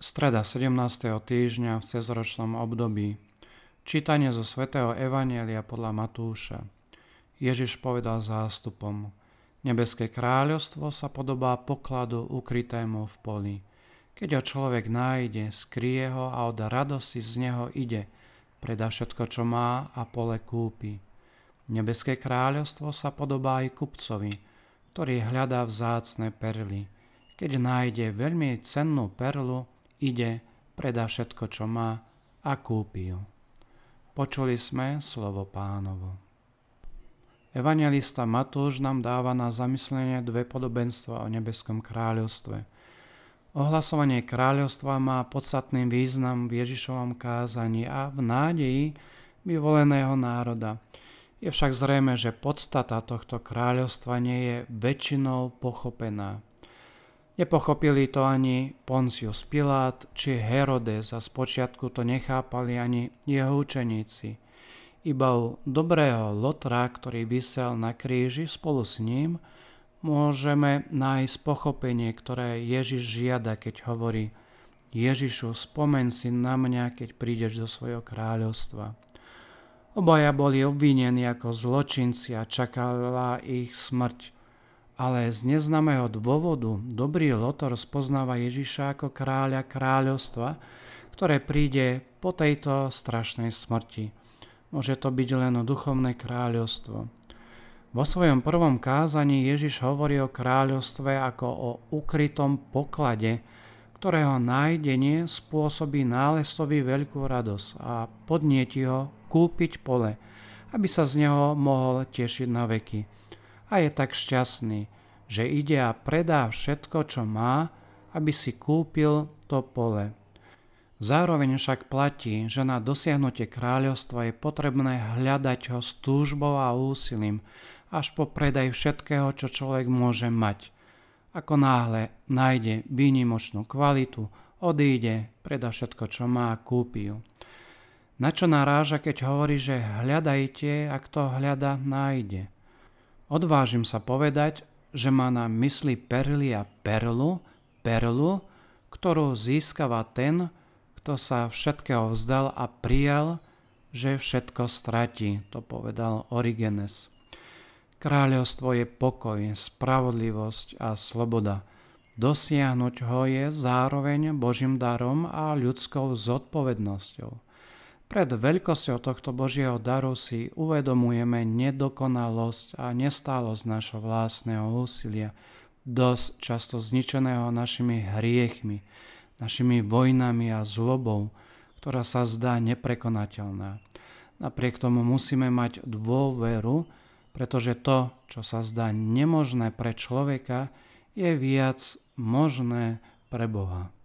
Streda 17. týždňa v cezročnom období. Čítanie zo svätého Evanjelia podľa Matúša. Ježiš povedal zástupom: Nebeské kráľovstvo sa podobá pokladu ukrytému v poli. Keď ho človek nájde, skrie ho a od radosti z neho ide, predá všetko, čo má, a pole kúpi. Nebeské kráľovstvo sa podobá aj kupcovi, ktorý hľadá vzácne perly. Keď nájde veľmi cennú perlu, ide, predá všetko, čo má, a kúpi ju. Počuli sme slovo Pánovo. Evanjelista Matúš nám dáva na zamyslenie dve podobenstva o nebeskom kráľovstve. Ohlasovanie kráľovstva má podstatný význam v Ježišovom kázaní a v nádeji vyvoleného národa. Je však zrejme, že podstata tohto kráľovstva nie je väčšinou pochopená. Nepochopili to ani Pontius Pilát či Herodes a spočiatku to nechápali ani jeho učeníci. Iba u dobrého Lotra, ktorý visel na kríži spolu s ním, môžeme nájsť pochopenie, ktoré Ježiš žiada, keď hovorí: Ježišu, spomeň si na mňa, keď prídeš do svojho kráľovstva. Obaja boli obvinení ako zločinci a čakala ich smrť. Ale z neznámeho dôvodu dobrý Lotor spoznáva Ježiša ako kráľa kráľovstva, ktoré príde po tejto strašnej smrti. Môže to byť len duchovné kráľovstvo. Vo svojom prvom kázaní Ježiš hovorí o kráľovstve ako o ukrytom poklade, ktorého nájdenie spôsobí nálezcovi veľkú radosť a podnieti ho kúpiť pole, aby sa z neho mohol tešiť na veky. A je tak šťastný, že ide a predá všetko, čo má, aby si kúpil to pole. Zároveň však platí, že na dosiahnutie kráľovstva je potrebné hľadať ho s túžbou a úsilím, až po predaj všetkého, čo človek môže mať. Ako náhle nájde výnimočnú kvalitu, odíde, predá všetko, čo má, a kúpi ju. Na čo naráža, keď hovorí, že hľadajte, a kto hľada, nájde. Odvážim sa povedať, že má na mysli perly a perlu, ktorú získava ten, kto sa všetkého vzdal a prijal, že všetko stratí, to povedal Origenes. Kráľovstvo je pokoj, spravodlivosť a sloboda. Dosiahnuť ho je zároveň Božím darom a ľudskou zodpovednosťou. Pred veľkosťou tohto Božieho daru si uvedomujeme nedokonalosť a nestálosť našho vlastného úsilia, dosť často zničeného našimi hriechmi, našimi vojnami a zlobou, ktorá sa zdá neprekonateľná. Napriek tomu musíme mať dôveru, pretože to, čo sa zdá nemožné pre človeka, je viac možné pre Boha.